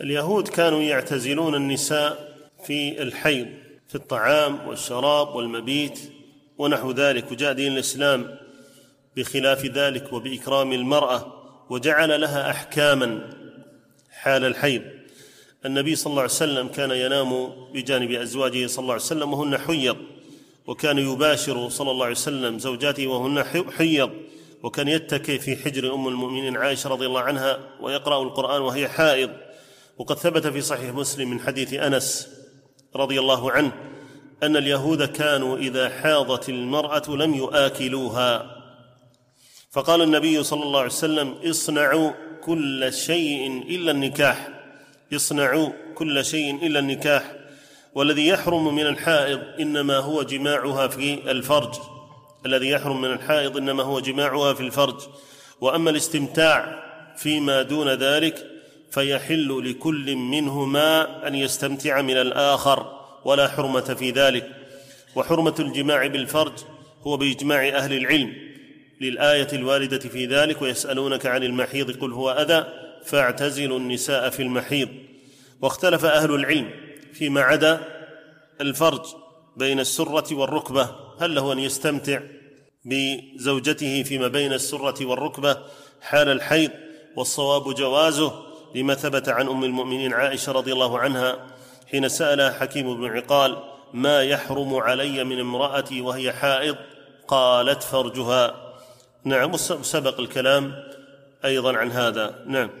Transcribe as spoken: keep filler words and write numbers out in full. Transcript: اليهود كانوا يعتزلون النساء في الحيض، في الطعام والشراب والمبيت ونحو ذلك، وجاء دين الإسلام بخلاف ذلك وبإكرام المرأة وجعل لها أحكاما حال الحيض. النبي صلى الله عليه وسلم كان ينام بجانب أزواجه صلى الله عليه وسلم وهن حيض، وكان يباشر صلى الله عليه وسلم زوجاته وهن حيض، وكان يتكي في حجر أم المؤمنين عائشة رضي الله عنها ويقرأ القرآن وهي حائض. وقد ثبت في صحيح مسلم من حديث أنس رضي الله عنه أن اليهود كانوا إذا حاضت المرأة لم يؤاكلوها، فقال النبي صلى الله عليه وسلم: اصنعوا كل شيء إلا النكاح، اصنعوا كل شيء إلا النكاح، والذي يحرم من الحائض إنما هو جماعها في الفرج، الذي يحرم من الحائض إنما هو جماعها في الفرج، وأما الاستمتاع فيما دون ذلك فيحل لكل منهما أن يستمتع من الآخر ولا حرمة في ذلك. وحرمة الجماع بالفرج هو بإجماع أهل العلم للآية الواردة في ذلك: ويسألونك عن المحيض قل هو أذى فاعتزلوا النساء في المحيض. واختلف أهل العلم فيما عدا الفرج بين السرة والركبة، هل له أن يستمتع بزوجته فيما بين السرة والركبة حال الحيض؟ والصواب جوازه، لما ثبت عن أم المؤمنين عائشة رضي الله عنها حين سألها حكيم بن عقال: ما يحرم علي من امرأتي وهي حائض؟ قالت: فرجها. نعم، سبق الكلام أيضا عن هذا. نعم.